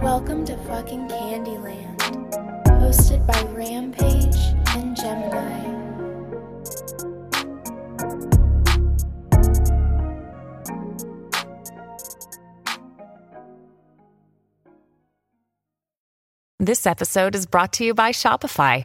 Welcome to fucking Candyland, hosted by Rampage and Gemini. This episode is brought to you by Shopify.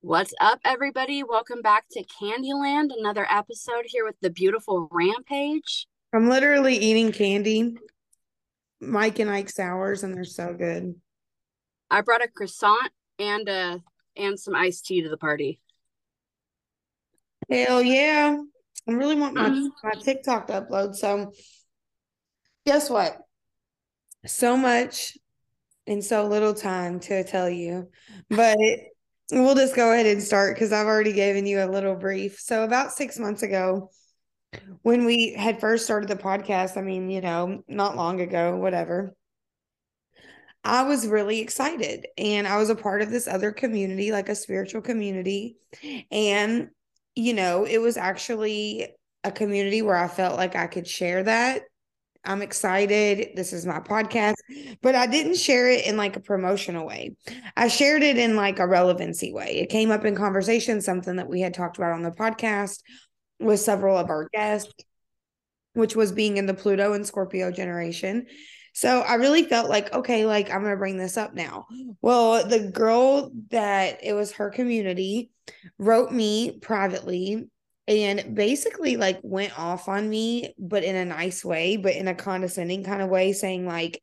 What's up, everybody? Welcome back to Candyland, another episode here with the beautiful Rampage. I'm literally eating candy. Mike and Ike sours, and they're so good. I brought a croissant and some iced tea to the party. Hell yeah. I really want my TikTok to upload, so guess what? So much in so little time to tell you, but... We'll just go ahead and start because I've already given you a little brief. So about 6 months ago, when we had first started the podcast, not long ago, whatever, I was really excited. And I was a part of this other community, like a spiritual community. And, it was actually a community where I felt like I could share that. I'm excited. This is my podcast, but I didn't share it in like a promotional way. I shared it in like a relevancy way. It came up in conversation, something that we had talked about on the podcast with several of our guests, which was being in the Pluto and Scorpio generation. So I really felt like, okay, like I'm going to bring this up now. Well, the girl that it was her community wrote me privately and basically like went off on me, but in a nice way, but in a condescending kind of way, saying like,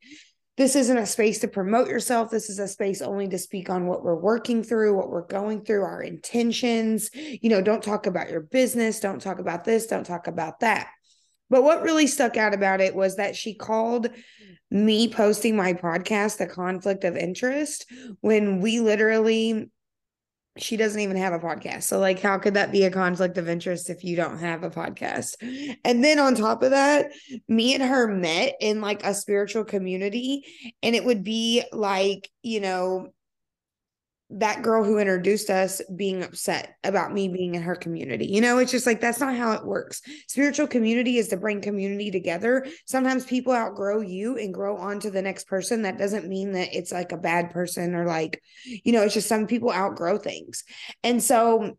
this isn't a space to promote yourself. This is a space only to speak on what we're working through, what we're going through, our intentions. Don't talk about your business. Don't talk about this. Don't talk about that. But what really stuck out about it was that she called me posting my podcast the conflict of interest when we literally... She doesn't even have a podcast. So like, how could that be a conflict of interest if you don't have a podcast? And then on top of that, me and her met in like a spiritual community, and it would be like, that girl who introduced us being upset about me being in her community. It's just like, that's not how it works. Spiritual community is to bring community together. Sometimes people outgrow you and grow on to the next person. That doesn't mean that it's like a bad person or like, it's just some people outgrow things. And so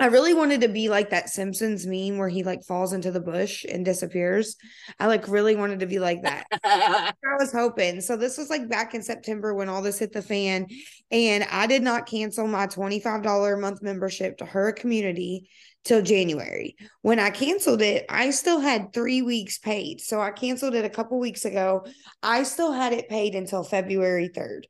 I really wanted to be like that Simpsons meme where he like falls into the bush and disappears. I like really wanted to be like that. I was hoping. So this was like back in September when all this hit the fan, and I did not cancel my $25 a month membership to her community till January. When I canceled it, I still had 3 weeks paid. So I canceled it a couple weeks ago. I still had it paid until February 3rd.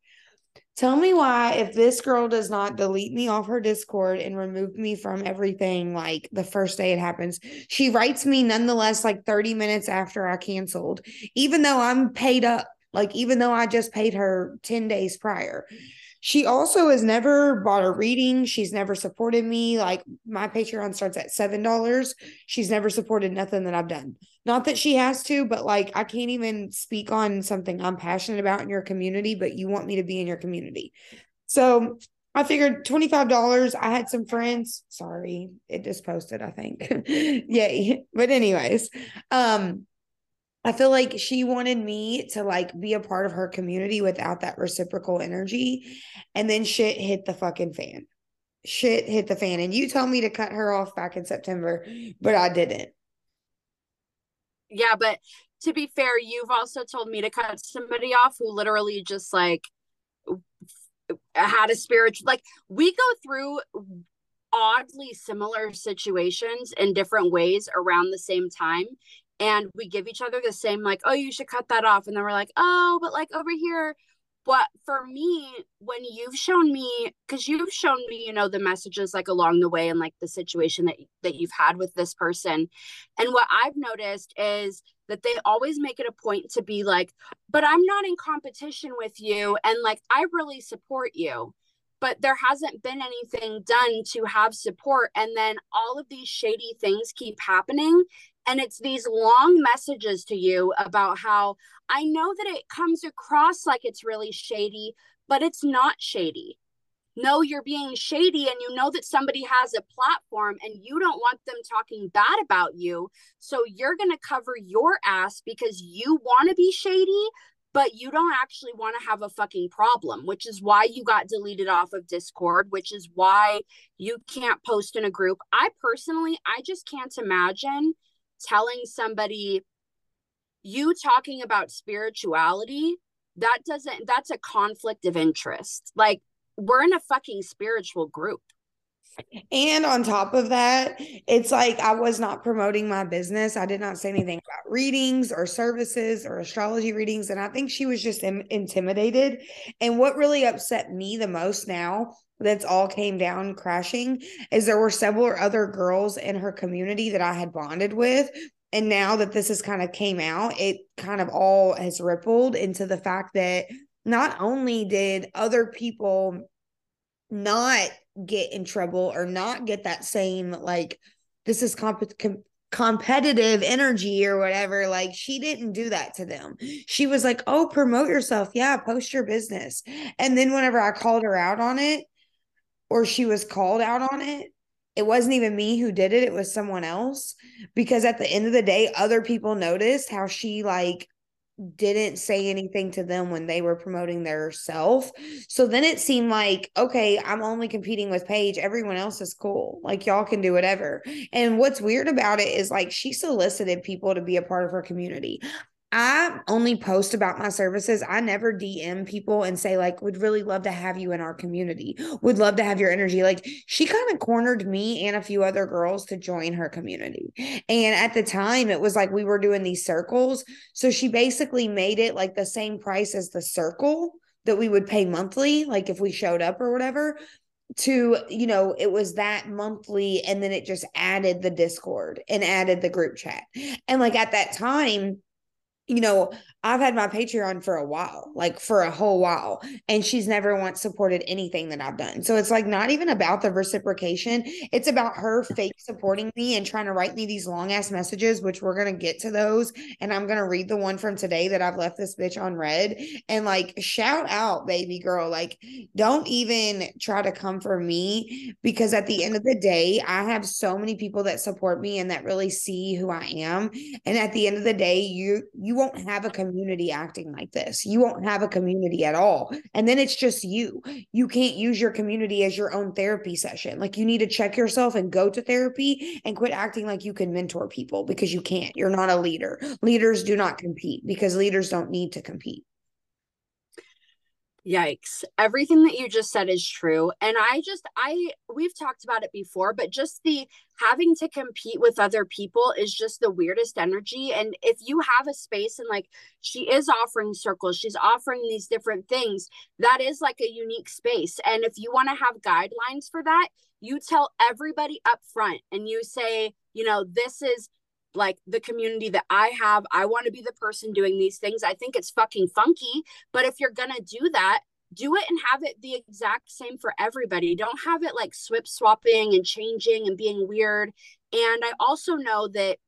Tell me why, if this girl does not delete me off her Discord and remove me from everything, like the first day it happens, she writes me nonetheless, like 30 minutes after I canceled, even though I'm paid up, like, even though I just paid her 10 days prior. She also has never bought a reading. She's never supported me. Like, my Patreon starts at $7. She's never supported nothing that I've done. Not that she has to, but like, I can't even speak on something I'm passionate about in your community, but you want me to be in your community. So I figured $25. I had some friends. Sorry, it just posted, I think. Yay. But anyways, I feel like she wanted me to like be a part of her community without that reciprocal energy. And then shit hit the fucking fan. Shit hit the fan. And you told me to cut her off back in September, but I didn't. Yeah, but to be fair, you've also told me to cut somebody off who literally just like had a spiritual, like, we go through oddly similar situations in different ways around the same time. And we give each other the same, like, oh, you should cut that off. And then we're like, oh, but like over here, But for me, when you've shown me, because you've shown me, you know, the messages like along the way and like the situation that you've had with this person. And what I've noticed is that they always make it a point to be like, but I'm not in competition with you. And like, I really support you. But there hasn't been anything done to have support. And then all of these shady things keep happening. And it's these long messages to you about how I know that it comes across like it's really shady, but it's not shady. No, you're being shady, and you know that somebody has a platform and you don't want them talking bad about you. So you're going to cover your ass because you want to be shady, but you don't actually want to have a fucking problem, which is why you got deleted off of Discord, which is why you can't post in a group. I personally, I just can't imagine telling somebody, you talking about spirituality, that's a conflict of interest. Like, we're in a fucking spiritual group. And on top of that, it's like, I was not promoting my business. I did not say anything about readings or services or astrology readings. And I think she was just intimidated. And what really upset me the most now, that's all came down crashing, is there were several other girls in her community that I had bonded with. And now that this has kind of came out, it kind of all has rippled into the fact that not only did other people not get in trouble or not get that same, like, this is competitive energy or whatever, like, she didn't do that to them. She was like, oh, promote yourself. Yeah, post your business. And then whenever I called her out on it, or she was called out on it, it wasn't even me who did it. It was someone else. Because at the end of the day, other people noticed how she, like, didn't say anything to them when they were promoting their self. So then it seemed like, okay, I'm only competing with Paige. Everyone else is cool. Like, y'all can do whatever. And what's weird about it is, like, she solicited people to be a part of her community. I only post about my services. I never DM people and say, like, would really love to have you in our community. Would love to have your energy. Like, she kind of cornered me and a few other girls to join her community. And at the time, it was like we were doing these circles. So she basically made it like the same price as the circle that we would pay monthly, like if we showed up or whatever. To, you know, it was that monthly, and then it just added the Discord and added the group chat. And like at that time, you know, I've had my Patreon for a while, like for a whole while, and she's never once supported anything that I've done. So it's like not even about the reciprocation. It's about her fake supporting me and trying to write me these long ass messages, which we're going to get to those. And I'm going to read the one from today that I've left this bitch on read. And like, shout out, baby girl. Like, don't even try to come for me, because at the end of the day, I have so many people that support me and that really see who I am. And at the end of the day, you won't have a community acting like this. You won't have a community at all. And then it's just you. You can't use your community as your own therapy session. Like, you need to check yourself and go to therapy and quit acting like you can mentor people, because you can't. You're not a leader. Leaders do not compete, because leaders don't need to compete. Yikes. Everything that you just said is true. And we've talked about it before, but just the having to compete with other people is just the weirdest energy. And if you have a space, and like, she is offering circles, she's offering these different things, that is like a unique space. And if you want to have guidelines for that, you tell everybody up front and you say, you know, this is like the community that I have. I want to be the person doing these things. I think it's fucking funky, but if you're going to do that, do it and have it the exact same for everybody. Don't have it like swapping and changing and being weird. And I also know that,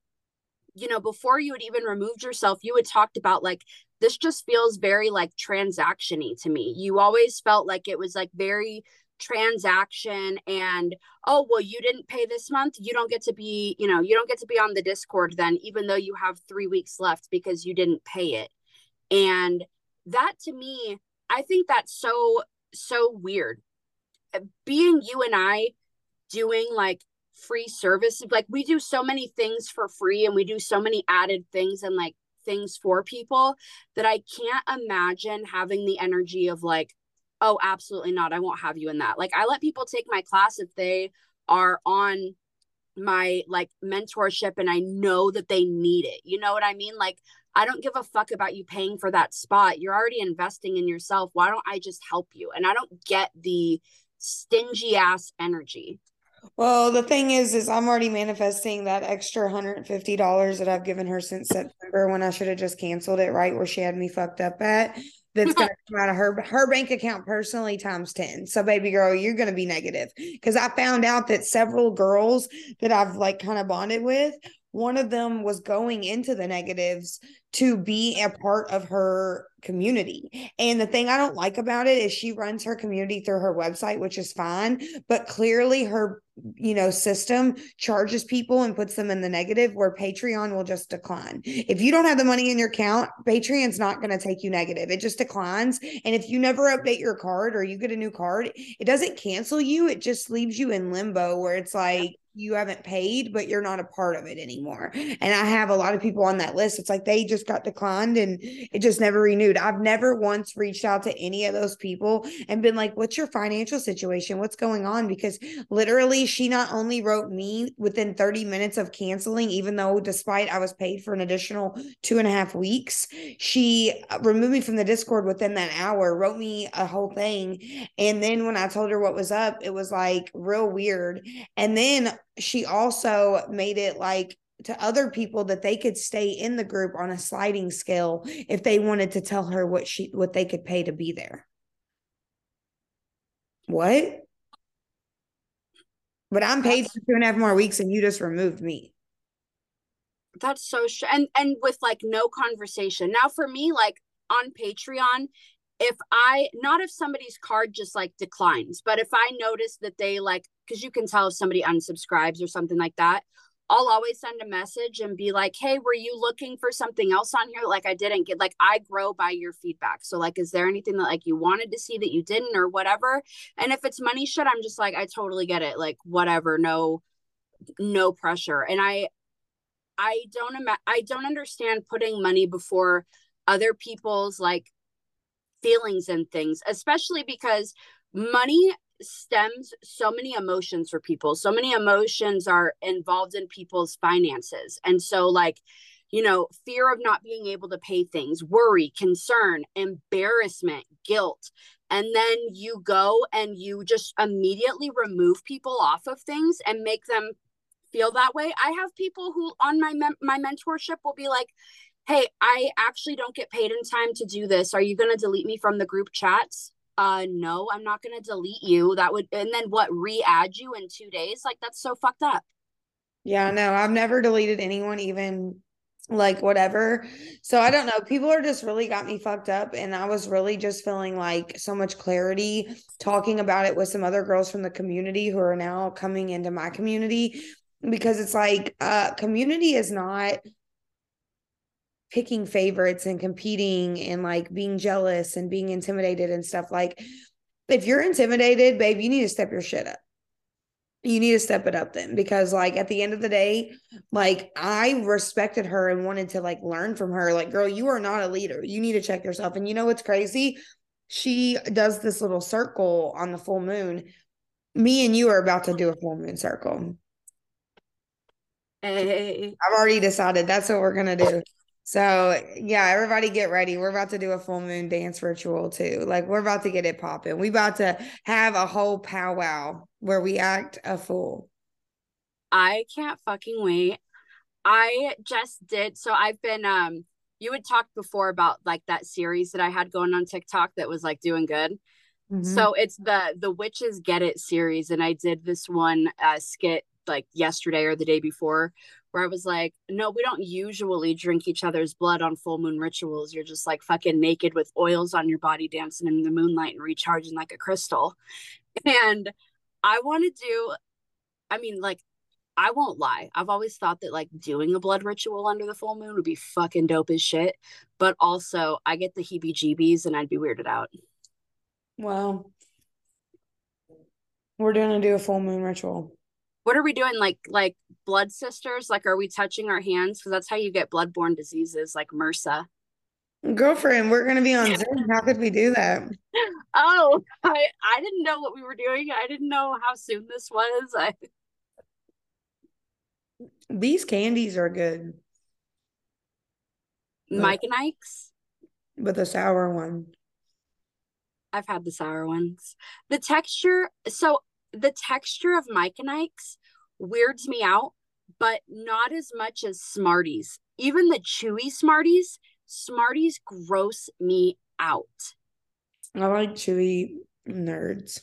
you know, before you had even removed yourself, you had talked about like, this just feels very like transaction-y to me. You always felt like it was like very transaction, and oh, well, you didn't pay this month, you don't get to be, you know, you don't get to be on the Discord then, even though you have 3 weeks left because you didn't pay it. And that, to me, I think that's so weird. Being you and I doing like free service, like we do so many things for free and we do so many added things and like things for people, that I can't imagine having the energy of like, oh, absolutely not, I won't have you in that. Like, I let people take my class if they are on my like mentorship and I know that they need it. You know what I mean? Like, I don't give a fuck about you paying for that spot. You're already investing in yourself. Why don't I just help you? And I don't get the stingy ass energy. Well, the thing is I'm already manifesting that extra $150 that I've given her since September, when I should have just canceled it right where she had me fucked up at. That's going to come out of her bank account personally times 10. So baby girl, you're going to be negative. Because I found out that several girls that I've like kind of bonded with, one of them was going into the negatives to be a part of her community. And the thing I don't like about it is she runs her community through her website, which is fine, but clearly her, you know, system charges people and puts them in the negative, where Patreon will just decline. If you don't have the money in your account, Patreon's not going to take you negative. It just declines. And if you never update your card or you get a new card, it doesn't cancel you. It just leaves you in limbo where it's like, you haven't paid, but you're not a part of it anymore. And I have a lot of people on that list. It's like they just got declined and it just never renewed. I've never once reached out to any of those people and been like, what's your financial situation? What's going on? Because literally she not only wrote me within 30 minutes of canceling, even though despite I was paid for an additional 2.5 weeks, she removed me from the Discord within that hour, wrote me a whole thing. And then when I told her what was up, it was like real weird. And then she also made it like to other people that they could stay in the group on a sliding scale if they wanted to tell her what they could pay to be there. What? But I'm paid for 2.5 more weeks and you just removed me. That's so and with like no conversation. Now for me, like on Patreon, if somebody's card just like declines, but if I notice that they like, because you can tell if somebody unsubscribes or something like that, I'll always send a message and be like, hey, were you looking for something else on here? Like I didn't get, like I grow by your feedback. So like, is there anything that like you wanted to see that you didn't or whatever? And if it's money shit, I'm just like, I totally get it. Like whatever, no pressure. And I don't understand putting money before other people's like feelings and things, especially because money stems so many emotions for people. So many emotions are involved in people's finances. And so like, you know, fear of not being able to pay things, worry, concern, embarrassment, guilt. And then you go and you just immediately remove people off of things and make them feel that way. I have people who on my mentorship will be like, hey, I actually don't get paid in time to do this. Are you going to delete me from the group chats? No, I'm not going to delete you. That would, and then what, re-add you in 2 days? Like, that's so fucked up. Yeah, no, I've never deleted anyone, even like whatever. So I don't know. People are just really got me fucked up. And I was really just feeling like so much clarity talking about it with some other girls from the community who are now coming into my community, because it's like community is not picking favorites and competing and like being jealous and being intimidated and stuff. Like if you're intimidated, babe, you need to step your shit up. You need to step it up then, because like at the end of the day, like I respected her and wanted to like learn from her. Like, girl, you are not a leader. You need to check yourself. And you know what's crazy? She does this little circle on the full moon. Me and you are about to do a full moon circle. Hey. I've already decided that's what we're going to do. So yeah, everybody get ready. We're about to do a full moon dance ritual too. Like we're about to get it popping. We about to have a whole powwow where we act a fool. I can't fucking wait. I just did. So I've been, you had talked before about like that series that I had going on TikTok that was like doing good. Mm-hmm. So it's the Witches Get It series. And I did this one skit like yesterday or the day before, where I was like, no, we don't usually drink each other's blood on full moon rituals. You're just like fucking naked with oils on your body, dancing in the moonlight and recharging like a crystal. And I want to do, I mean, like, I won't lie. I've always thought that like doing a blood ritual under the full moon would be fucking dope as shit. But also I get the heebie-jeebies and I'd be weirded out. Well, we're going to do a full moon ritual. What are we doing? Like blood sisters? Like, are we touching our hands? Because that's how you get bloodborne diseases like MRSA. Girlfriend, we're going to be on Zoom. How could we do that? Oh, I didn't know what we were doing. I didn't know how soon this was. These candies are good. Mike and Ike's. But the sour one. I've had the sour ones. The texture, so the texture of Mike and Ike's weirds me out, but not as much as Smarties. Even the chewy Smarties gross me out. I like chewy nerds.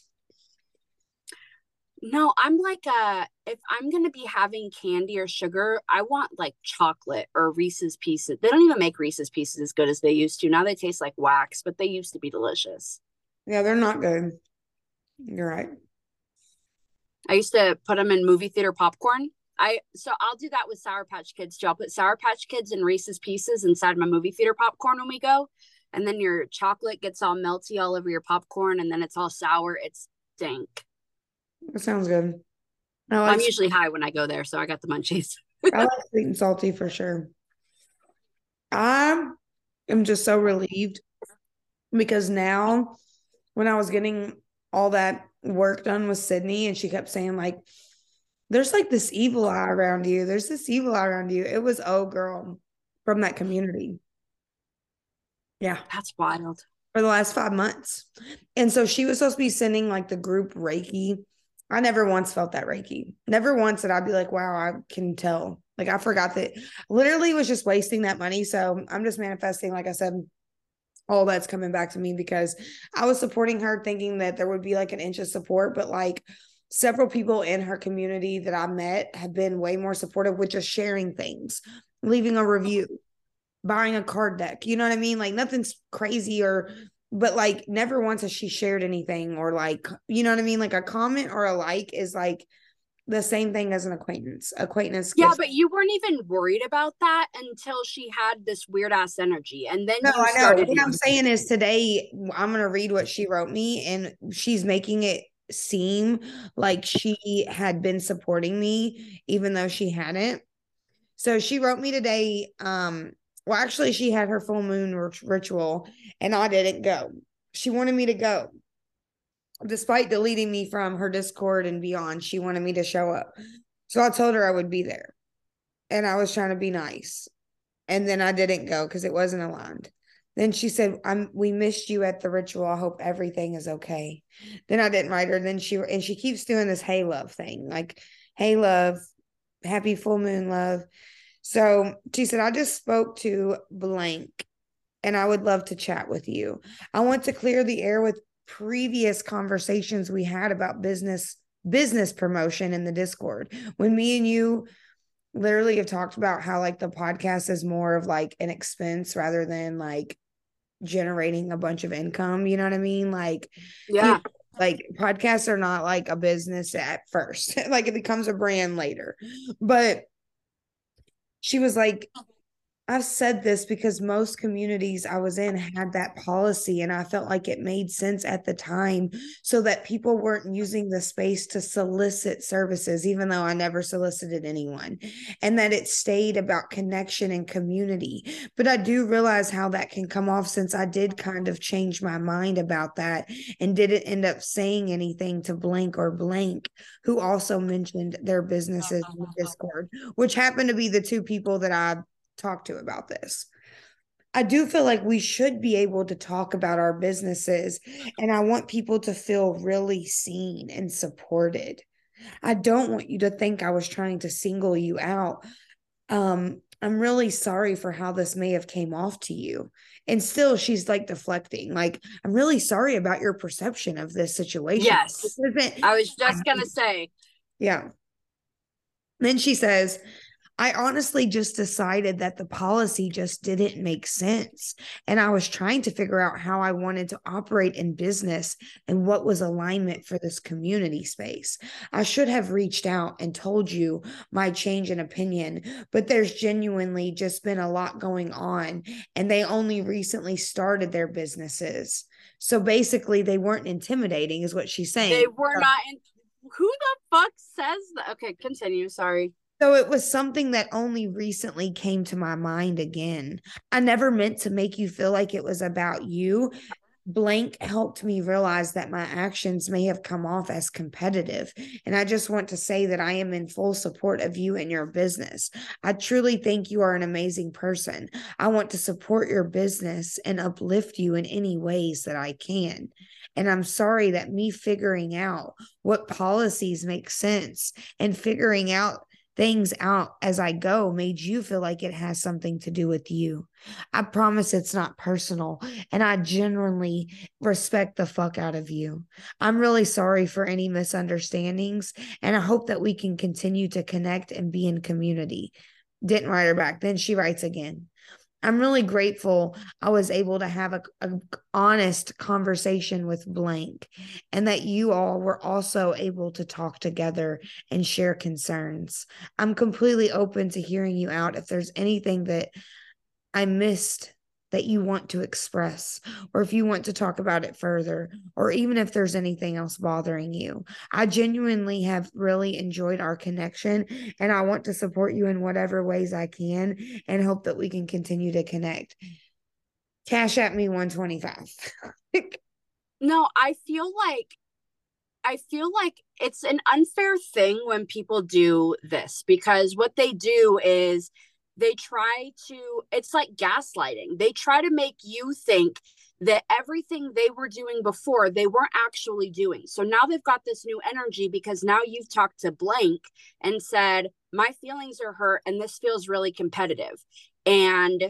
No, I'm like, if I'm going to be having candy or sugar, I want like chocolate or Reese's Pieces. They don't even make Reese's Pieces as good as they used to. Now they taste like wax, but they used to be delicious. Yeah, they're not good. You're right. I used to put them in movie theater popcorn. So I'll do that with Sour Patch Kids too. I'll put Sour Patch Kids and Reese's Pieces inside my movie theater popcorn when we go. And then your chocolate gets all melty all over your popcorn. And then it's all sour. It's dank. That sounds good. I'm usually high when I go there, so I got the munchies. I like sweet and salty for sure. I am just so relieved because now when I was getting all that work done with Sydney and she kept saying like, there's like this evil eye around you. There's this evil eye around you. It was old girl from that community. Yeah. That's wild. For the last 5 months. And so she was supposed to be sending like the group Reiki. I never once felt that Reiki. Never once that I'd be like, wow, I can tell. Like I forgot that. Literally was just wasting that money. So I'm just manifesting, like I said, all that's coming back to me because I was supporting her thinking that there would be like an inch of support, but like several people in her community that I met have been way more supportive with just sharing things, leaving a review, buying a card deck, you know what I mean? Like nothing's crazy but like never once has she shared anything or like, you know what I mean? Like a comment or a like is like the same thing as an acquaintance. Yeah. But you weren't even worried about that until she had this weird ass energy. And then I know. What I'm saying is today I'm going to read what she wrote me and she's making it seem like she had been supporting me, even though she hadn't. So she wrote me today, well, actually, she had her full moon ritual, and I didn't go. She wanted me to go. Despite deleting me from her Discord and beyond, she wanted me to show up. So I told her I would be there, and I was trying to be nice. And then I didn't go because it wasn't aligned. Then she said, we missed you at the ritual. I hope everything is okay. Then I didn't write her. Then she keeps doing this hey, love thing. Like, hey, love, happy full moon, love. So she said, I just spoke to blank and I would love to chat with you. I want to clear the air with previous conversations we had about business promotion in the Discord. When me and you literally have talked about how like the podcast is more of like an expense rather than like generating a bunch of income. You know what I mean? Like, yeah. Like podcasts are not like a business at first. Like it becomes a brand later, but she was like, I've said this because most communities I was in had that policy and I felt like it made sense at the time so that people weren't using the space to solicit services, even though I never solicited anyone, and that it stayed about connection and community. But I do realize how that can come off since I did kind of change my mind about that and didn't end up saying anything to blank or blank, who also mentioned their businesses in Discord, which happened to be the two people that I talk to about this. I do feel like we should be able to talk about our businesses, and I want people to feel really seen and supported. I don't want you to think I was trying to single you out. I'm really sorry for how this may have came off to you. And still she's like deflecting, like, I'm really sorry about your perception of this situation. Yes. I was just going to say. Yeah. Then she says, I honestly just decided that the policy just didn't make sense. And I was trying to figure out how I wanted to operate in business and what was alignment for this community space. I should have reached out and told you my change in opinion, but there's genuinely just been a lot going on and they only recently started their businesses. So basically they weren't intimidating is what she's saying. They were not. Who the fuck says that? Okay, continue. Sorry. So it was something that only recently came to my mind again. I never meant to make you feel like it was about you. blank helped me realize that my actions may have come off as competitive. And I just want to say that I am in full support of you and your business. I truly think you are an amazing person. I want to support your business and uplift you in any ways that I can. And I'm sorry that me figuring out what policies make sense and figuring out things out as I go made you feel like it has something to do with you. I promise it's not personal, and I genuinely respect the fuck out of you. I'm really sorry for any misunderstandings, and I hope that we can continue to connect and be in community. Didn't write her back. Then she writes again. I'm really grateful I was able to have an honest conversation with blank, and that you all were also able to talk together and share concerns. I'm completely open to hearing you out if there's anything that I missed that you want to express, or if you want to talk about it further, or even if there's anything else bothering you. I genuinely have really enjoyed our connection, and I want to support you in whatever ways I can and hope that we can continue to connect. Cash at me $125. No, I feel like it's an unfair thing when people do this, because what they do is they try to, it's like gaslighting. They try to make you think that everything they were doing before, they weren't actually doing. So now they've got this new energy because now you've talked to blank and said, my feelings are hurt and this feels really competitive. And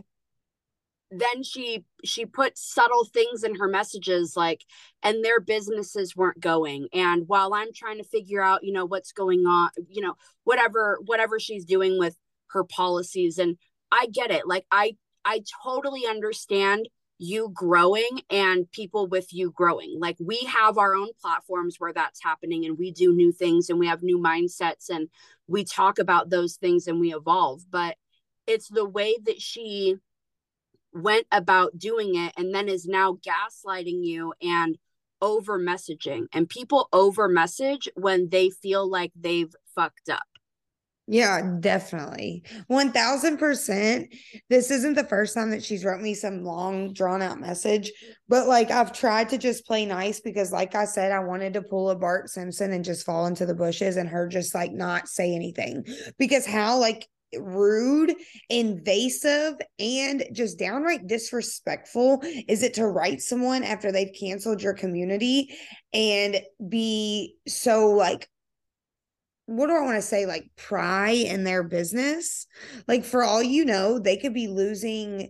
then she put subtle things in her messages, like, and their businesses weren't going. And while I'm trying to figure out, what's going on, whatever she's doing with her policies. And I get it. Like, I totally understand you growing and people with you growing. Like, we have our own platforms where that's happening, and we do new things and we have new mindsets and we talk about those things and we evolve. But it's the way that she went about doing it and then is now gaslighting you and over messaging. And people over message when they feel like they've fucked up. Yeah, definitely. 1000%. This isn't the first time that she's wrote me some long drawn out message, but like, I've tried to just play nice because like I said, I wanted to pull a Bart Simpson and just fall into the bushes and her just like not say anything, because how like rude, invasive, and just downright disrespectful is it to write someone after they've canceled your community and be so like, what do I want to say? Like, pry in their business. Like, for all you know, they could be losing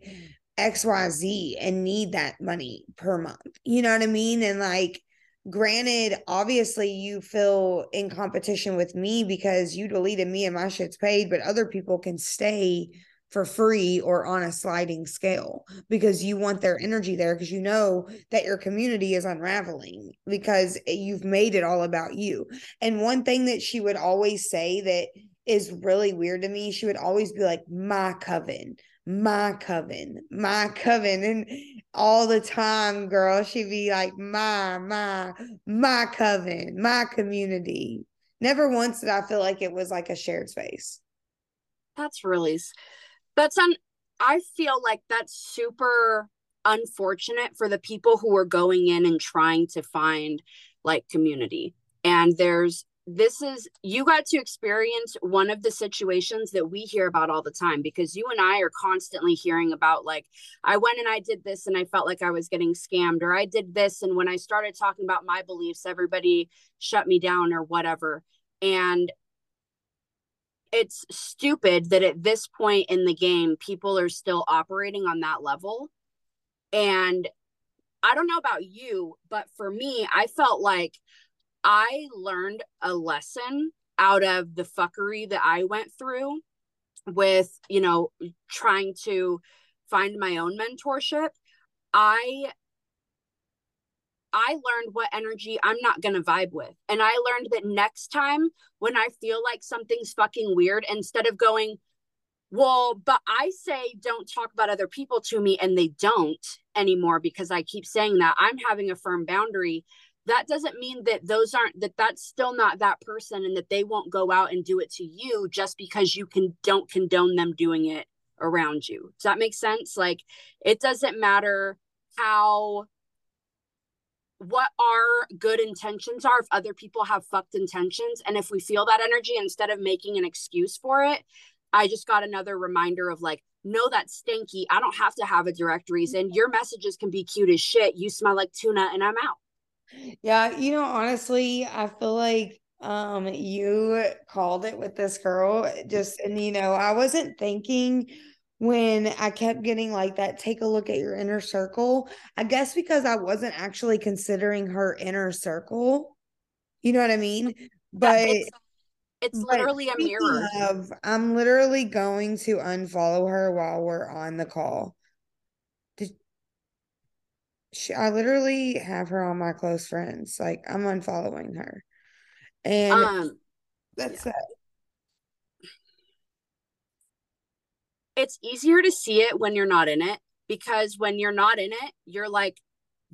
XYZ and need that money per month. You know what I mean? And like, granted, obviously you feel in competition with me because you deleted me and my shit's paid, but other people can stay for free or on a sliding scale because you want their energy there, because you know that your community is unraveling because you've made it all about you. And one thing that she would always say that is really weird to me, she would always be like, my coven, my coven, my coven. And all the time, girl, she'd be like, my coven, my community. Never once did I feel like it was like a shared space. That's really... I feel like that's super unfortunate for the people who are going in and trying to find like community. And you got to experience one of the situations that we hear about all the time, because you and I are constantly hearing about like, I went and I did this and I felt like I was getting scammed, or I did this, and when I started talking about my beliefs, everybody shut me down or whatever. And it's stupid that at this point in the game, people are still operating on that level. And I don't know about you, but for me, I felt like I learned a lesson out of the fuckery that I went through with, trying to find my own mentorship. I learned what energy I'm not going to vibe with. And I learned that next time when I feel like something's fucking weird, instead of going, well, but I say don't talk about other people to me and they don't anymore because I keep saying that, I'm having a firm boundary. That doesn't mean that that's still not that person and that they won't go out and do it to you just because you don't condone them doing it around you. Does that make sense? Like, it doesn't matter how what our good intentions are if other people have fucked intentions. And if we feel that energy, instead of making an excuse for it, I just got another reminder of like, no, that's stinky. I don't have to have a direct reason. Your messages can be cute as shit. You smell like tuna and I'm out. Yeah. You know, honestly, I feel like you called it with this girl. Just, and you know, I wasn't thinking when I kept getting like that, take a look at your inner circle, I guess because I wasn't actually considering her inner circle. You know what I mean? But it's literally a mirror. I'm literally going to unfollow her while we're on the call. I literally have her on my close friends. Like, I'm unfollowing her. And that's it. It's easier to see it when you're not in it, because when you're not in it, you're like,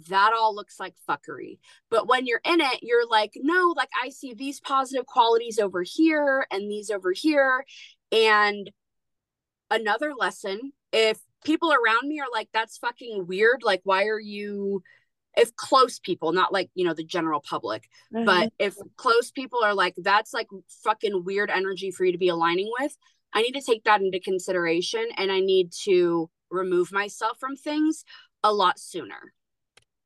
that all looks like fuckery. But when you're in it, you're like, no, like I see these positive qualities over here and these over here. And another lesson, if people around me are like, that's fucking weird, like, why are you, if close people, not like, you know, the general public, but if close people are like, that's like fucking weird energy for you to be aligning with, I need to take that into consideration and I need to remove myself from things a lot sooner.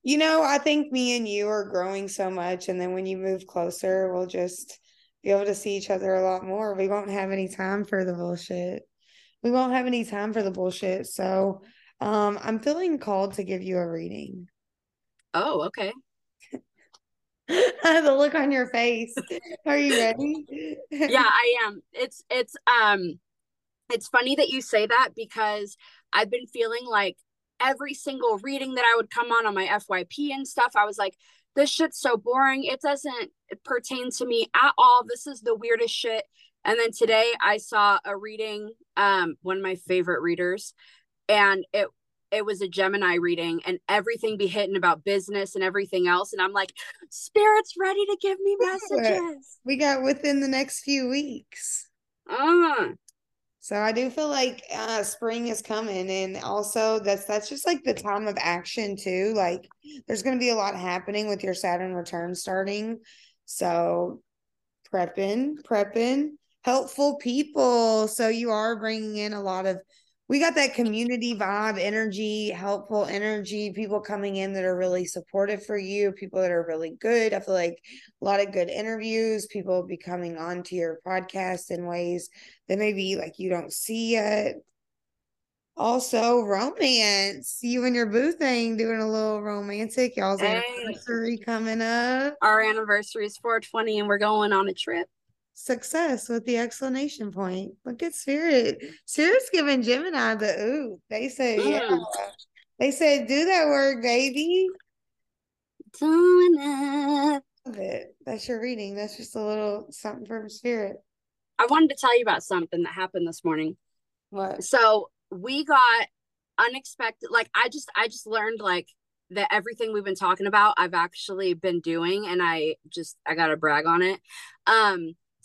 You know, I think me and you are growing so much. And then when you move closer, we'll just be able to see each other a lot more. We won't have any time for the bullshit. So I'm feeling called to give you a reading. Oh, okay. The look on your face. Are you ready? Yeah, I am. It's funny that you say that, because I've been feeling like every single reading that I would come on my FYP and stuff, I was like, this shit's so boring. It doesn't pertain to me at all. This is the weirdest shit. And then today I saw a reading, one of my favorite readers, and it was a Gemini reading, and everything be hitting about business and everything else. And I'm like, spirit's ready to give me messages. We got within the next few weeks. So I do feel like spring is coming. And also that's just like the time of action too. Like there's going to be a lot happening with your Saturn return starting. So prepping, helpful people. So you are bringing in a lot of, we got that community vibe, energy, helpful energy, people coming in that are really supportive for you, people that are really good. I feel like a lot of good interviews, people will be coming on to your podcast in ways that maybe like you don't see yet. Also, romance. You and your boo thing doing a little romantic. Y'all's anniversary coming up. Our anniversary is 4/20 and we're going on a trip. Success with the exclamation point. Look at Spirit. Spirit's giving Gemini the ooh. They said, yeah. They said, do that work, baby. Doing it. Love it. That's your reading. That's just a little something from Spirit. I wanted to tell you about something that happened this morning. What? So we got unexpected. Like I just learned like that everything we've been talking about, I've actually been doing, and I gotta brag on it.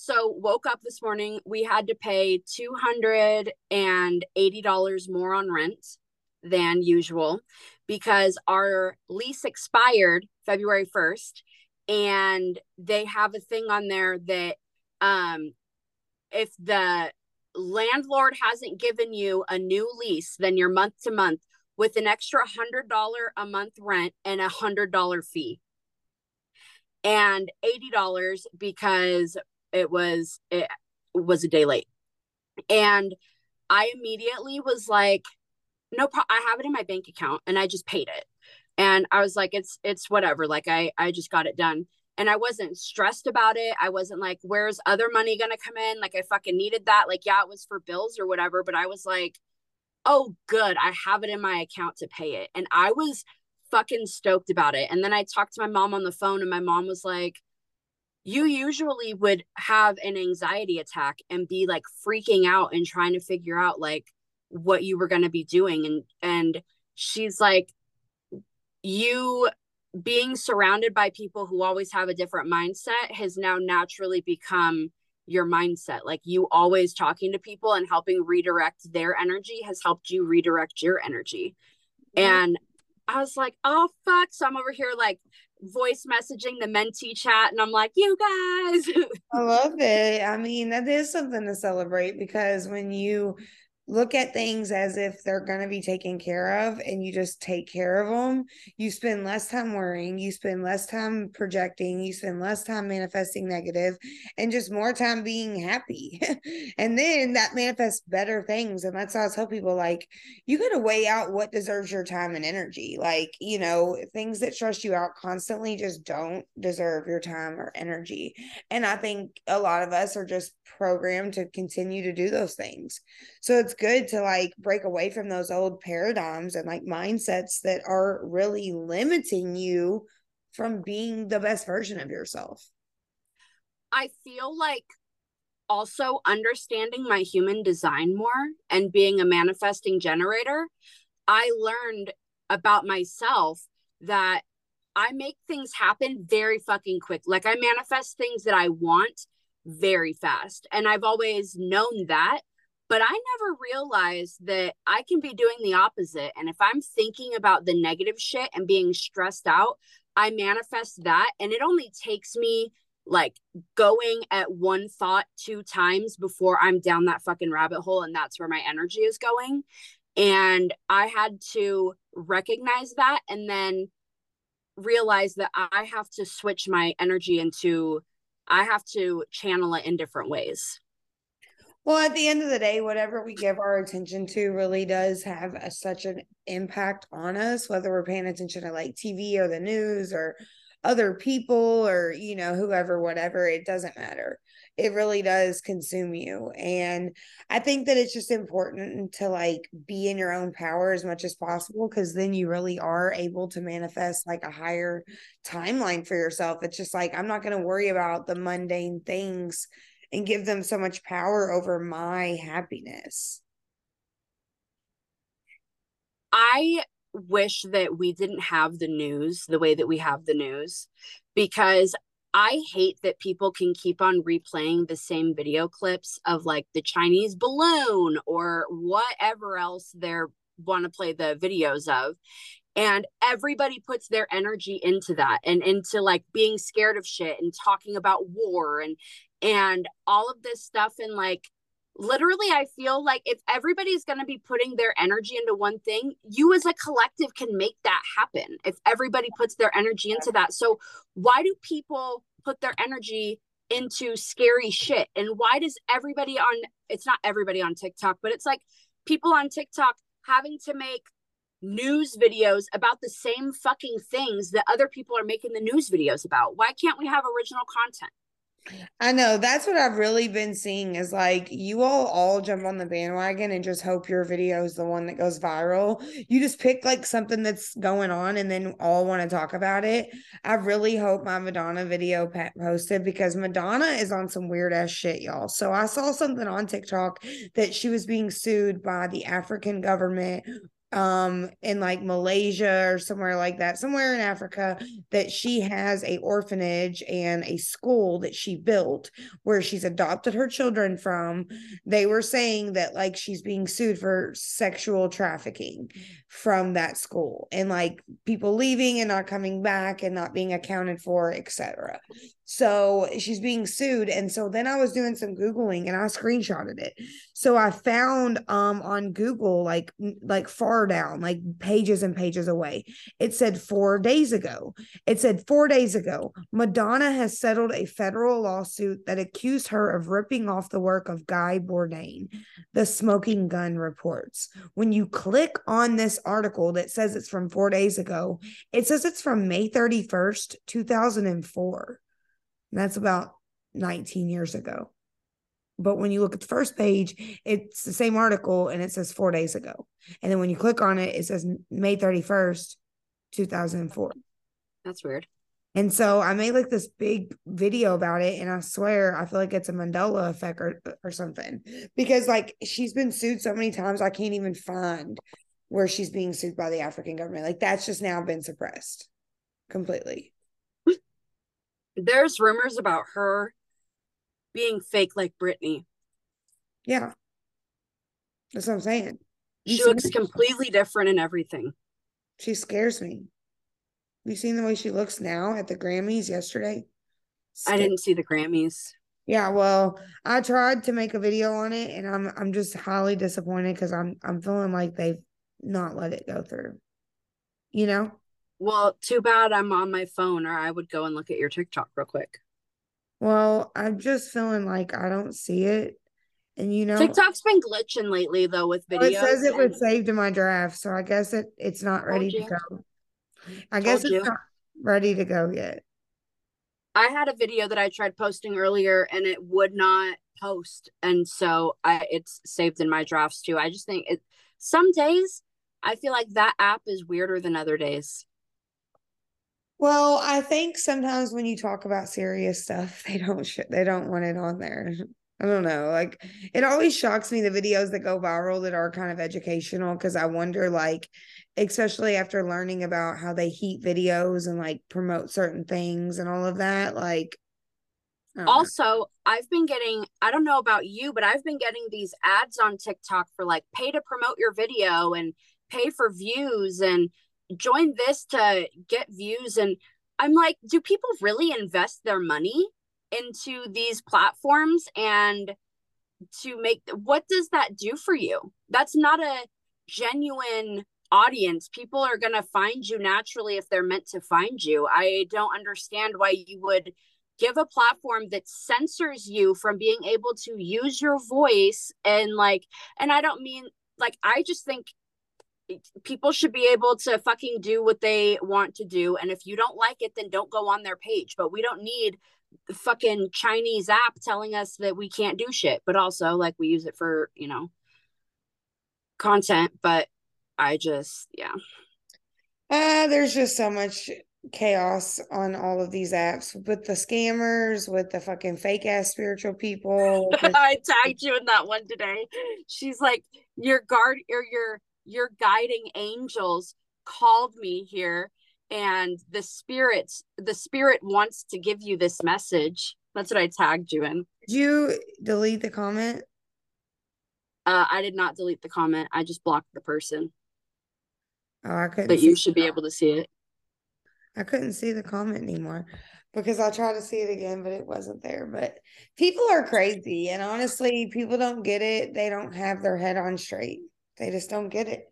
So woke up this morning, we had to pay $280 more on rent than usual because our lease expired February 1st and they have a thing on there that if the landlord hasn't given you a new lease, then you're month to month with an extra $100 a month rent and a $100 fee and $80 because it was a day late. And I immediately was like, I have it in my bank account and I just paid it. And I was like, it's whatever. Like I just got it done. And I wasn't stressed about it. I wasn't like, where's other money going to come in? Like I fucking needed that. Like, yeah, it was for bills or whatever. But I was like, oh good, I have it in my account to pay it. And I was fucking stoked about it. And then I talked to my mom on the phone and my mom was like, you usually would have an anxiety attack and be like freaking out and trying to figure out like what you were going to be doing. And she's like, you being surrounded by people who always have a different mindset has now naturally become your mindset. Like you always talking to people and helping redirect their energy has helped you redirect your energy. Mm-hmm. And I was like, oh fuck. So I'm over here like voice messaging the mentee chat, and I'm like, you guys. I love it. I mean, that is something to celebrate, because when you look at things as if they're going to be taken care of and you just take care of them, you spend less time worrying, you spend less time projecting, you spend less time manifesting negative, and just more time being happy. And then that manifests better things. And that's how I tell people, like, you got to weigh out what deserves your time and energy. Like, you know, things that stress you out constantly just don't deserve your time or energy. And I think a lot of us are just programmed to continue to do those things. So it's good to like break away from those old paradigms and like mindsets that are really limiting you from being the best version of yourself. I feel like also understanding my human design more and being a manifesting generator, I learned about myself that I make things happen very fucking quick. Like, I manifest things that I want very fast. And I've always known that. But I never realized that I can be doing the opposite. And if I'm thinking about the negative shit and being stressed out, I manifest that. And it only takes me like going at one thought 2 times before I'm down that fucking rabbit hole. And that's where my energy is going. And I had to recognize that and then realize that I have to switch my energy into, I have to channel it in different ways. Well, at the end of the day, whatever we give our attention to really does have such an impact on us, whether we're paying attention to like TV or the news or other people or, you know, whoever, whatever, it doesn't matter. It really does consume you. And I think that it's just important to like be in your own power as much as possible, because then you really are able to manifest like a higher timeline for yourself. It's just like, I'm not going to worry about the mundane things and give them so much power over my happiness. I wish that we didn't have the news the way that we have the news, because I hate that people can keep on replaying the same video clips of like the Chinese balloon or whatever else they're want to play the videos of. And everybody puts their energy into that and into like being scared of shit and talking about war and all of this stuff. And like, literally, I feel like if everybody's going to be putting their energy into one thing, you as a collective can make that happen if everybody puts their energy into that. So why do people put their energy into scary shit? And why does everybody on, it's not everybody on TikTok, but it's like people on TikTok having to make news videos about the same fucking things that other people are making the news videos about? Why can't we have original content? I know, that's what I've really been seeing is like, you all jump on the bandwagon and just hope your video is the one that goes viral. You just pick like something that's going on and then all want to talk about it. I really hope my Madonna video posted, because Madonna is on some weird ass shit, y'all. So I saw something on TikTok that she was being sued by the African government in like Malaysia or somewhere like that, somewhere in Africa, that she has a orphanage and a school that she built where she's adopted her children from. They were saying that like she's being sued for sexual trafficking from that school and like people leaving and not coming back and not being accounted for, etc. So she's being sued. And so then I was doing some Googling and I screenshotted it. So I found on Google, like far down, like pages and pages away, it said 4 days ago. It said 4 days ago, Madonna has settled a federal lawsuit that accused her of ripping off the work of Guy Bourdain, The Smoking Gun reports. When you click on this article that says it's from 4 days ago, it says it's from May 31st, 2004. And that's about 19 years ago. But when you look at the first page, it's the same article and it says 4 days ago. And then when you click on it, it says May 31st, 2004. That's weird. And so I made like this big video about it. And I swear, I feel like it's a Mandela effect or something, because like she's been sued so many times. I can't even find where she's being sued by the African government. Like, that's just now been suppressed completely. There's rumors about her being fake like Britney. Yeah. That's what I'm saying. She looks completely different in everything. She scares me. Have you seen the way she looks now at the Grammys yesterday? Skip. I didn't see the Grammys. Yeah, well, I tried to make a video on it, and I'm just highly disappointed because I'm feeling like they've not let it go through. You know? Well, too bad I'm on my phone, or I would go and look at your TikTok real quick. Well, I'm just feeling like I don't see it. And you know, TikTok's been glitching lately though with videos. Well, it says it was saved in my draft, so I guess it's not ready to go. I guess it's not ready to go yet. I had a video that I tried posting earlier and it would not post, and so it's saved in my drafts too. I just think some days I feel like that app is weirder than other days. Well, I think sometimes when you talk about serious stuff, they don't want it on there. I don't know. Like, it always shocks me, the videos that go viral that are kind of educational, because I wonder, like, especially after learning about how they heat videos and, like, promote certain things and all of that, like. Also, I've been getting, I don't know about you, but I've been getting these ads on TikTok for, like, pay to promote your video and pay for views and join this to get views. And I'm like, do people really invest their money into these platforms and to make, what does that do for you? That's not a genuine audience. People are going to find you naturally if they're meant to find you. I don't understand why you would give a platform that censors you from being able to use your voice. And like, and I don't mean like, I just think people should be able to fucking do what they want to do. And if you don't like it, then don't go on their page, but we don't need the fucking Chinese app telling us that we can't do shit, but also like we use it for, you know, content. But I just, yeah. There's just so much chaos on all of these apps with the scammers, with the fucking fake ass spiritual people. I tagged you in that one today. She's like, your guiding angels called me here. And the spirit wants to give you this message. That's what I tagged you in. Did you delete the comment? I did not delete the comment. I just blocked the person. Oh, I couldn't. But you should be able to see it. I couldn't see the comment anymore because I tried to see it again, but it wasn't there. But people are crazy. And honestly, people don't get it. They don't have their head on straight. They just don't get it.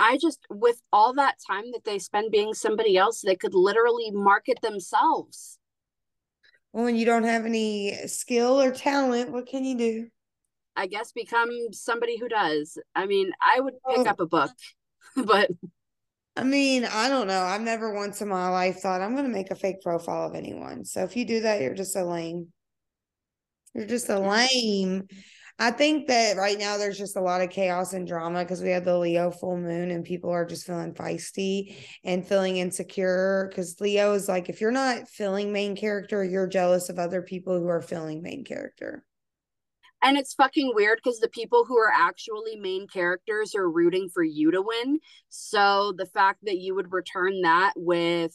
I just, with all that time that they spend being somebody else, they could literally market themselves. Well, when you don't have any skill or talent, what can you do? I guess become somebody who does. I mean, I would pick up a book, but. I mean, I don't know. I've never once in my life thought I'm going to make a fake profile of anyone. So if you do that, you're just a lame. You're just a lame. I think that right now there's just a lot of chaos and drama because we have the Leo full moon and people are just feeling feisty and feeling insecure because Leo is like, if you're not feeling main character, you're jealous of other people who are feeling main character. And it's fucking weird because the people who are actually main characters are rooting for you to win. So the fact that you would return that with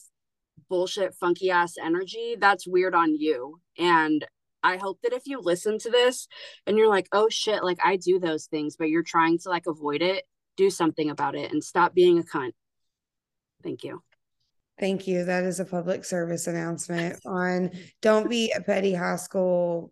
bullshit, funky ass energy, that's weird on you. And I hope that if you listen to this and you're like, oh shit, like I do those things, but you're trying to like avoid it, do something about it and stop being a cunt. Thank you. Thank you. That is a public service announcement on don't be a petty high school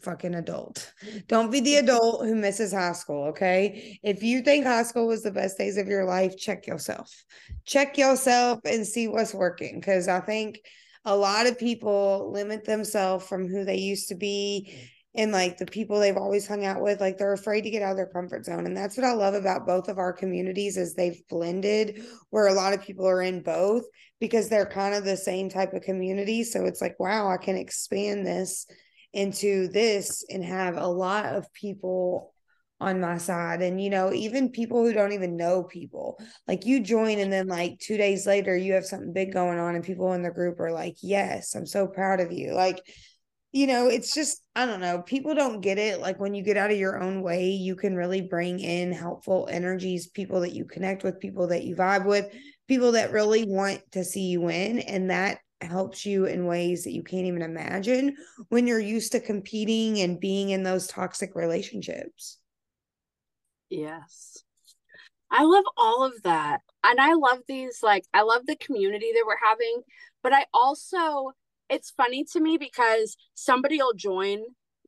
fucking adult. Don't be the adult who misses high school, okay? If you think high school was the best days of your life, check yourself. Check yourself and see what's working because I think a lot of people limit themselves from who they used to be and like the people they've always hung out with. Like they're afraid to get out of their comfort zone. And that's what I love about both of our communities is they've blended where a lot of people are in both because they're kind of the same type of community. So it's like, wow, I can expand this into this and have a lot of people on my side. And, you know, even people who don't even know people, like you join and then like 2 days later you have something big going on and people in the group are like, yes, I'm so proud of you. Like, you know, it's just, I don't know. People don't get it. Like when you get out of your own way, you can really bring in helpful energies, people that you connect with, people that you vibe with, people that really want to see you win. And that helps you in ways that you can't even imagine when you're used to competing and being in those toxic relationships. Yes. I love all of that. And I love these, like, I love the community that we're having, but I also, it's funny to me because somebody will join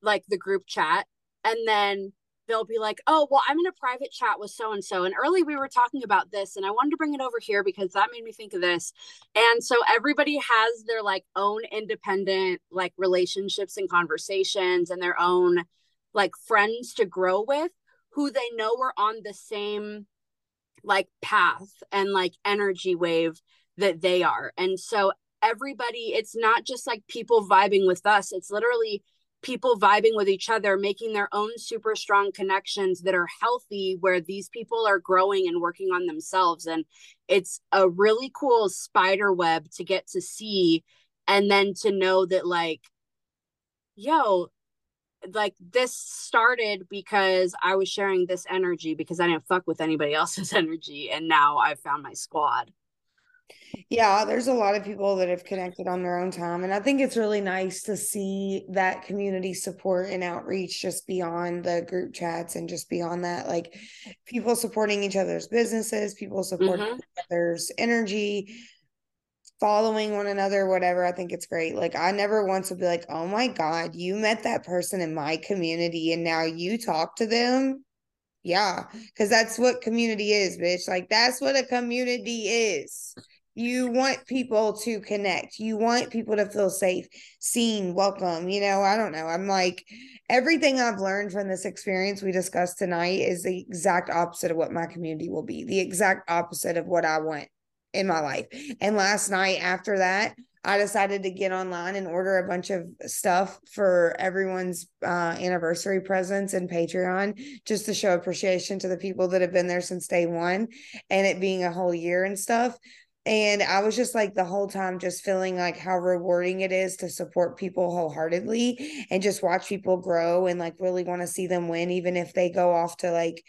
like the group chat and then they'll be like, oh, well, I'm in a private chat with so-and-so. And early we were talking about this and I wanted to bring it over here because that made me think of this. And so everybody has their like own independent like relationships and conversations and their own like friends to grow with who they know are on the same like path and like energy wave that they are. And so everybody, it's not just like people vibing with us. It's literally people vibing with each other, making their own super strong connections that are healthy, where these people are growing and working on themselves. And it's a really cool spider web to get to see. And then to know that like, yo, like this started because I was sharing this energy because I didn't fuck with anybody else's energy. And now I've found my squad. Yeah, there's a lot of people that have connected on their own time. And I think it's really nice to see that community support and outreach just beyond the group chats and just beyond that, like people supporting each other's businesses, people supporting each other's energy, following one another, whatever. I think it's great. Like I never once would be like, oh my God, you met that person in my community and now you talk to them. Yeah, because that's what community is, bitch. Like that's what a community is. You want people to connect. You want people to feel safe, seen, welcome. You know, I don't know. I'm like, everything I've learned from this experience we discussed tonight is the exact opposite of what my community will be, the exact opposite of what I want in my life. And last night after that, I decided to get online and order a bunch of stuff for everyone's anniversary presents and Patreon just to show appreciation to the people that have been there since day one and it being a whole year and stuff. And I was just like the whole time just feeling like how rewarding it is to support people wholeheartedly and just watch people grow and like really want to see them win, even if they go off to like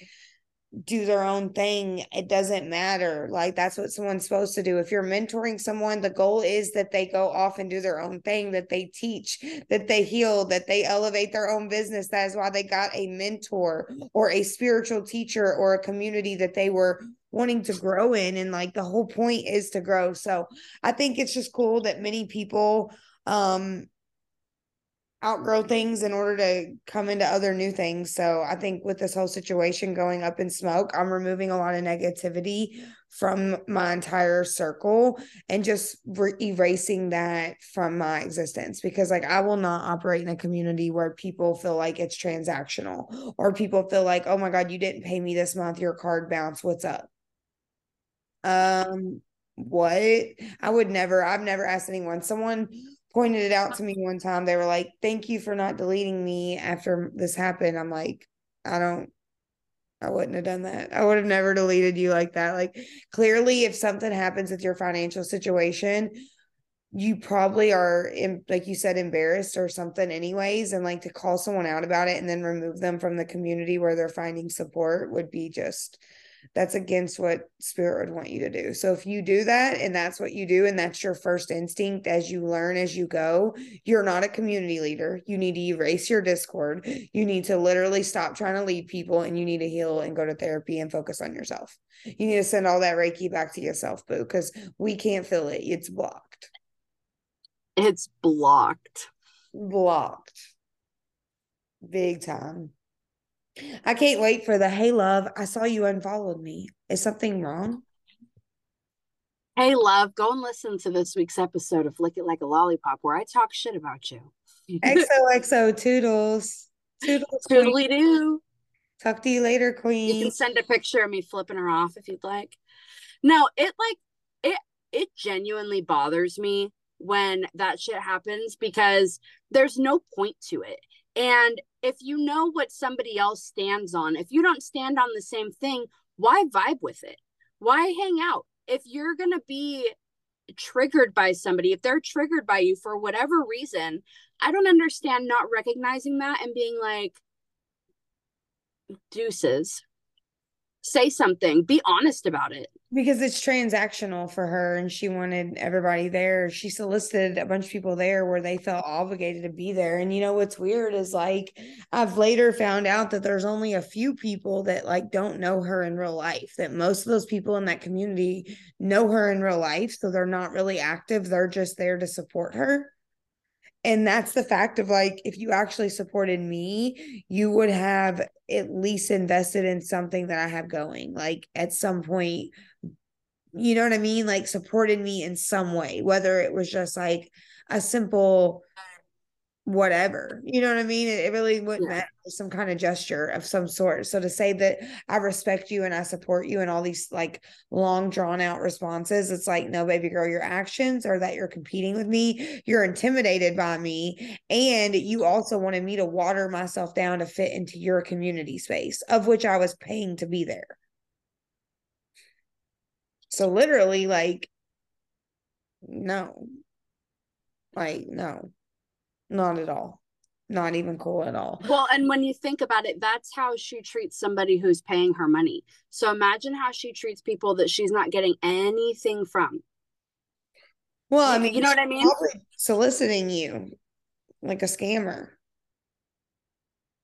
do their own thing. It doesn't matter. Like that's what someone's supposed to do. If you're mentoring someone, the goal is that they go off and do their own thing, that they teach, that they heal, that they elevate their own business. That is why they got a mentor or a spiritual teacher or a community that they were wanting to grow in. And like the whole point is to grow. So I think it's just cool that many people outgrow things in order to come into other new things. So I think with this whole situation going up in smoke, I'm removing a lot of negativity from my entire circle and just erasing that from my existence, because like I will not operate in a community where people feel like it's transactional or people feel like, oh my God, you didn't pay me this month, your card bounced, what's up? What? I've never asked anyone. Someone pointed it out to me one time. They were like, thank you for not deleting me after this happened. I'm like, I wouldn't have done that. I would have never deleted you like that. Like clearly if something happens with your financial situation, you probably are, like you said, embarrassed or something anyways. And like to call someone out about it and then remove them from the community where they're finding support would be just, that's against what spirit would want you to do. So if you do that and that's what you do and that's your first instinct as you learn, as you go, you're not a community leader. You need to erase your Discord. You need to literally stop trying to lead people and you need to heal and go to therapy and focus on yourself. You need to send all that Reiki back to yourself, boo, because we can't feel it. It's blocked. It's blocked. Blocked. Big time. I can't wait for the, hey, love, I saw you unfollowed me. Is something wrong? Hey, love, go and listen to this week's episode of Lick It Like a Lollipop where I talk shit about you. XOXO toodles. Toodles. Toodly do. Talk to you later, queen. You can send a picture of me flipping her off if you'd like. No, it genuinely bothers me when that shit happens because there's no point to it. And if you know what somebody else stands on, if you don't stand on the same thing, why vibe with it? Why hang out? If you're going to be triggered by somebody, if they're triggered by you for whatever reason, I don't understand not recognizing that and being like, deuces, say something, be honest about it. Because it's transactional for her, and she wanted everybody there. She solicited a bunch of people there where they felt obligated to be there. And you know what's weird is, like, I've later found out that there's only a few people that, like, don't know her in real life, that most of those people in that community know her in real life, so they're not really active, they're just there to support her. And that's the fact of, like, if you actually supported me, you would have at least invested in something that I have going, like, at some point, you know what I mean? Like, supported me in some way, whether it was just like a simple whatever, you know what I mean? It really wouldn't matter, some kind of gesture of some sort. So to say that I respect you and I support you and all these, like, long drawn out responses, it's like, no, baby girl, your actions are that you're competing with me, you're intimidated by me, and you also wanted me to water myself down to fit into your community space, of which I was paying to be there. So literally, like, no, like, no. Not at all. Not even cool at all. Well, and when you think about it, that's how she treats somebody who's paying her money. So imagine how she treats people that she's not getting anything from. Well, I mean, you know what I mean? Soliciting you like a scammer.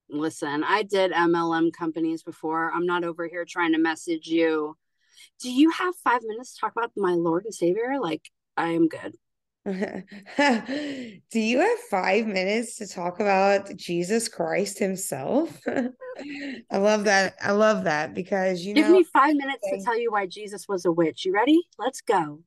Listen, I did MLM companies before. I'm not over here trying to message you. Do you have 5 minutes to talk about my Lord and Savior? Like, I am good. Do you have 5 minutes to talk about Jesus Christ himself? I love that. I love that, because you know, give me 5 minutes to tell you why Jesus was a witch. You ready? Let's go.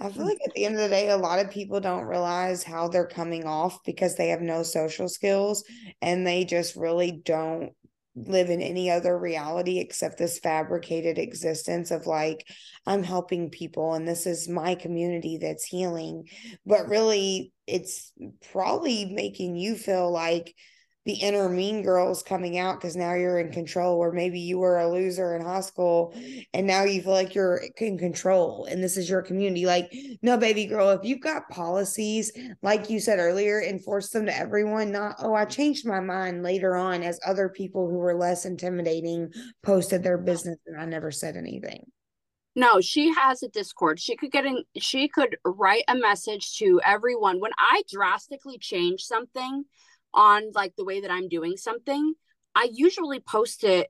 I feel like at the end of the day, a lot of people don't realize how they're coming off because they have no social skills, and they just really don't live in any other reality except this fabricated existence of, like, I'm helping people and this is my community that's healing. But really, it's probably making you feel like the inner mean girl's coming out because now you're in control, or maybe you were a loser in high school and now you feel like you're in control and this is your community. Like, no, baby girl, if you've got policies, like you said earlier, enforce them to everyone, not, oh, I changed my mind later on as other people who were less intimidating posted their business and I never said anything. No, she has a Discord. She could get in, she could write a message to everyone. When I drastically change something on, like, the way that I'm doing something, I usually post it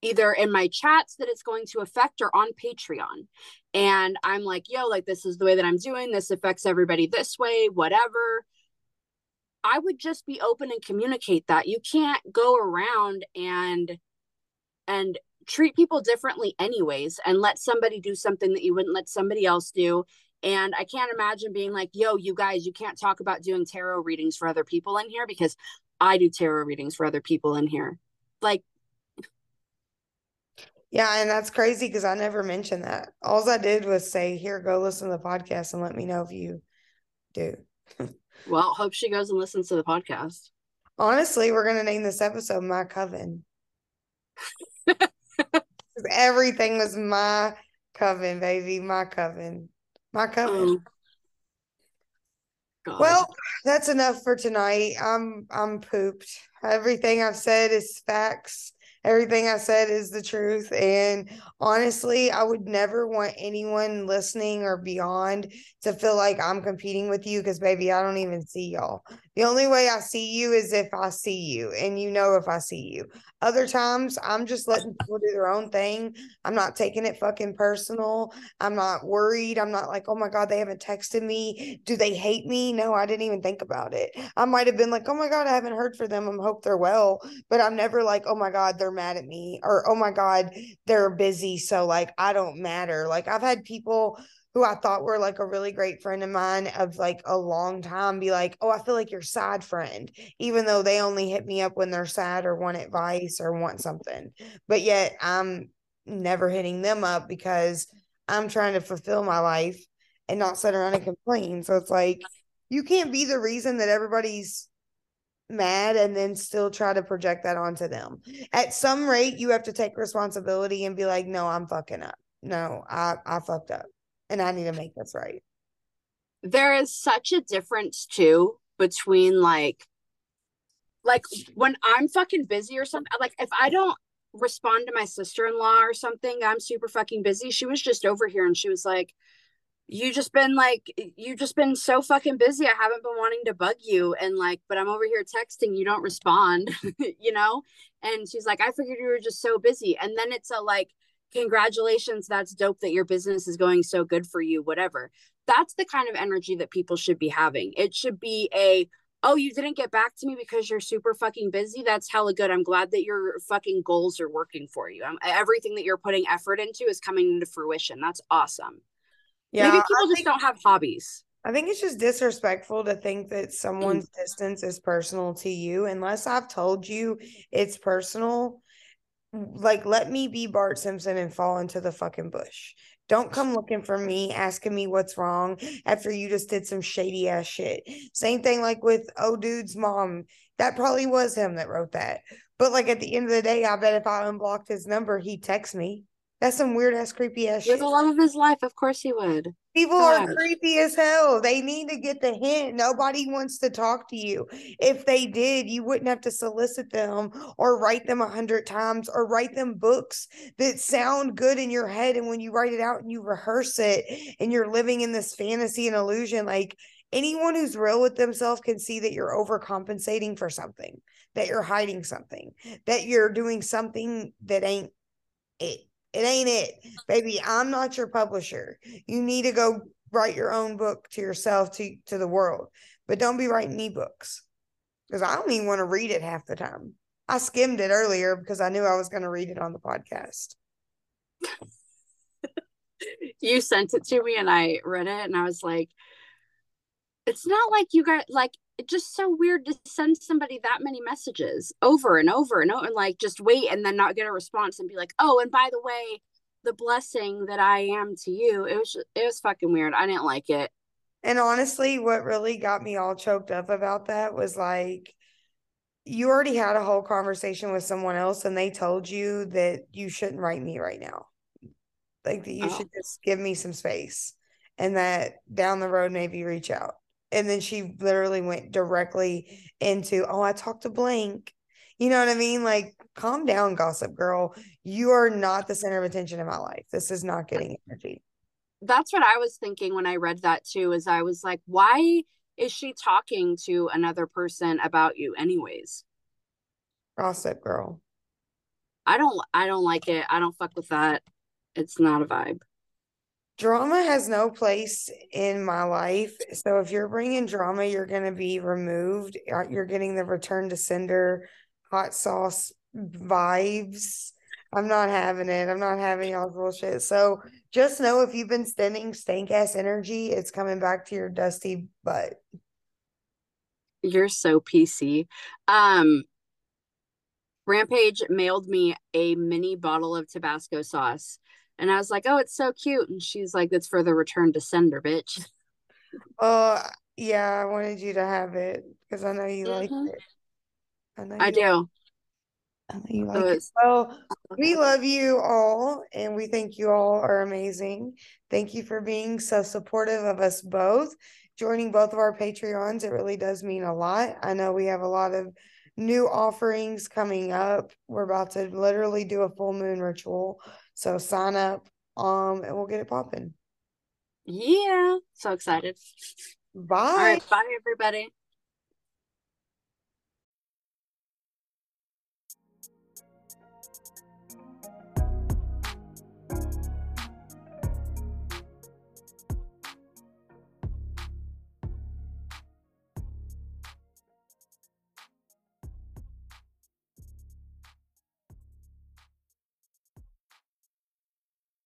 either in my chats that it's going to affect or on Patreon. And I'm like, yo, like, this is the way that I'm doing. This affects everybody this way, whatever. I would just be open and communicate that. You can't go around and treat people differently anyways, and let somebody do something that you wouldn't let somebody else do. And I can't imagine being like, yo, you guys, you can't talk about doing tarot readings for other people in here because I do tarot readings for other people in here. Like, yeah, and that's crazy because I never mentioned that. All I did was say, here, go listen to the podcast and let me know if you do. Well, hope she goes and listens to the podcast. Honestly, we're going to name this episode My Coven. Everything was my coven, baby, my coven. My coven. Oh, well, that's enough for tonight. I'm pooped. Everything I've said is facts. Everything I said is the truth. And honestly, I would never want anyone listening or beyond to feel like I'm competing with you, because, baby, I don't even see y'all. The only way I see you is if I see you, and you know if I see you. Other times, I'm just letting people do their own thing. I'm not taking it fucking personal. I'm not worried. I'm not like, oh my God, they haven't texted me. Do they hate me? No, I didn't even think about it. I might have been like, oh my God, I haven't heard from them. I hope they're well. But I'm never like, oh my God, they're mad at me, or oh my God, they're busy, so like I don't matter. Like, I've had people who I thought were like a really great friend of mine of like a long time be like, oh, I feel like your sad friend, even though they only hit me up when they're sad or want advice or want something. But yet I'm never hitting them up because I'm trying to fulfill my life and not sit around and complain. So it's like, you can't be the reason that everybody's mad and then still try to project that onto them. At some rate, you have to take responsibility and be like, no, I'm fucking up. No, I fucked up. And I need to make this right. There is such a difference too between like when I'm fucking busy or something. Like, if I don't respond to my sister-in-law or something. I'm super fucking busy. She was just over here and she was like, you just been so fucking busy. I haven't been wanting to bug you. And like, but I'm over here texting, you don't respond, you know? And she's like, I figured you were just so busy. And then it's a like, congratulations, that's dope that your business is going so good for you, whatever. That's the kind of energy that people should be having. It should be a, oh, you didn't get back to me because you're super fucking busy. That's hella good. I'm glad that your fucking goals are working for you. Everything that you're putting effort into is coming into fruition. That's awesome. Yeah, maybe people just don't have hobbies. I think it's just disrespectful to think that someone's distance is personal to you. Unless I've told you it's personal, like, let me be Bart Simpson and fall into the fucking bush. Don't come looking for me, asking me what's wrong after you just did some shady ass shit. Same thing like with old dude's mom. That probably was him that wrote that. But like at the end of the day, I bet if I unblocked his number, he'd text me. That's some weird ass creepy ass shit. With the love of his life, of course he would. People are creepy as hell. They need to get the hint. Nobody wants to talk to you. If they did, you wouldn't have to solicit them or write them 100 times or write them books that sound good in your head. And when you write it out and you rehearse it and you're living in this fantasy and illusion, like anyone who's real with themselves can see that you're overcompensating for something, that you're hiding something, that you're doing something that ain't it. It ain't it, baby. I'm not your publisher. You need to go write your own book to yourself, to the world. But don't be writing me books because I don't even want to read it half the time. I skimmed it earlier because I knew I was going to read it on the podcast. You sent it to me and I read it and I was like, it's not like you got like, it's just so weird to send somebody that many messages over and over and over and like just wait and then not get a response and be like, oh, and by the way, the blessing that I am to you. It was fucking weird. I didn't like it. And honestly, what really got me all choked up about that was like, you already had a whole conversation with someone else and they told you that you shouldn't write me right now. Like that you should just give me some space and that down the road, maybe reach out. And then she literally went directly into, oh, I talked to blank. You know what I mean? Like, calm down, gossip girl. You are not the center of attention in my life. This is not getting energy. That's what I was thinking when I read that too, is I was like, why is she talking to another person about you anyways? Gossip girl. I don't like it. I don't fuck with that. It's not a vibe. Drama has no place in my life. So if you're bringing drama, you're going to be removed. You're getting the return to sender hot sauce vibes. I'm not having it. I'm not having y'all's bullshit. So just know if you've been sending stank ass energy, it's coming back to your dusty butt. You're so PC. Rampage mailed me a mini bottle of Tabasco sauce. And I was like, oh, it's so cute. And she's like, that's for the return to sender, bitch. Yeah, I wanted you to have it because I know you like it. I know you like it. Well, we love you all and we think you all are amazing. Thank you for being so supportive of us both. Joining both of our Patreons, it really does mean a lot. I know we have a lot of new offerings coming up. We're about to literally do a full moon ritual. So sign up, and we'll get it popping. Yeah. So excited. Bye. All right. Bye, everybody.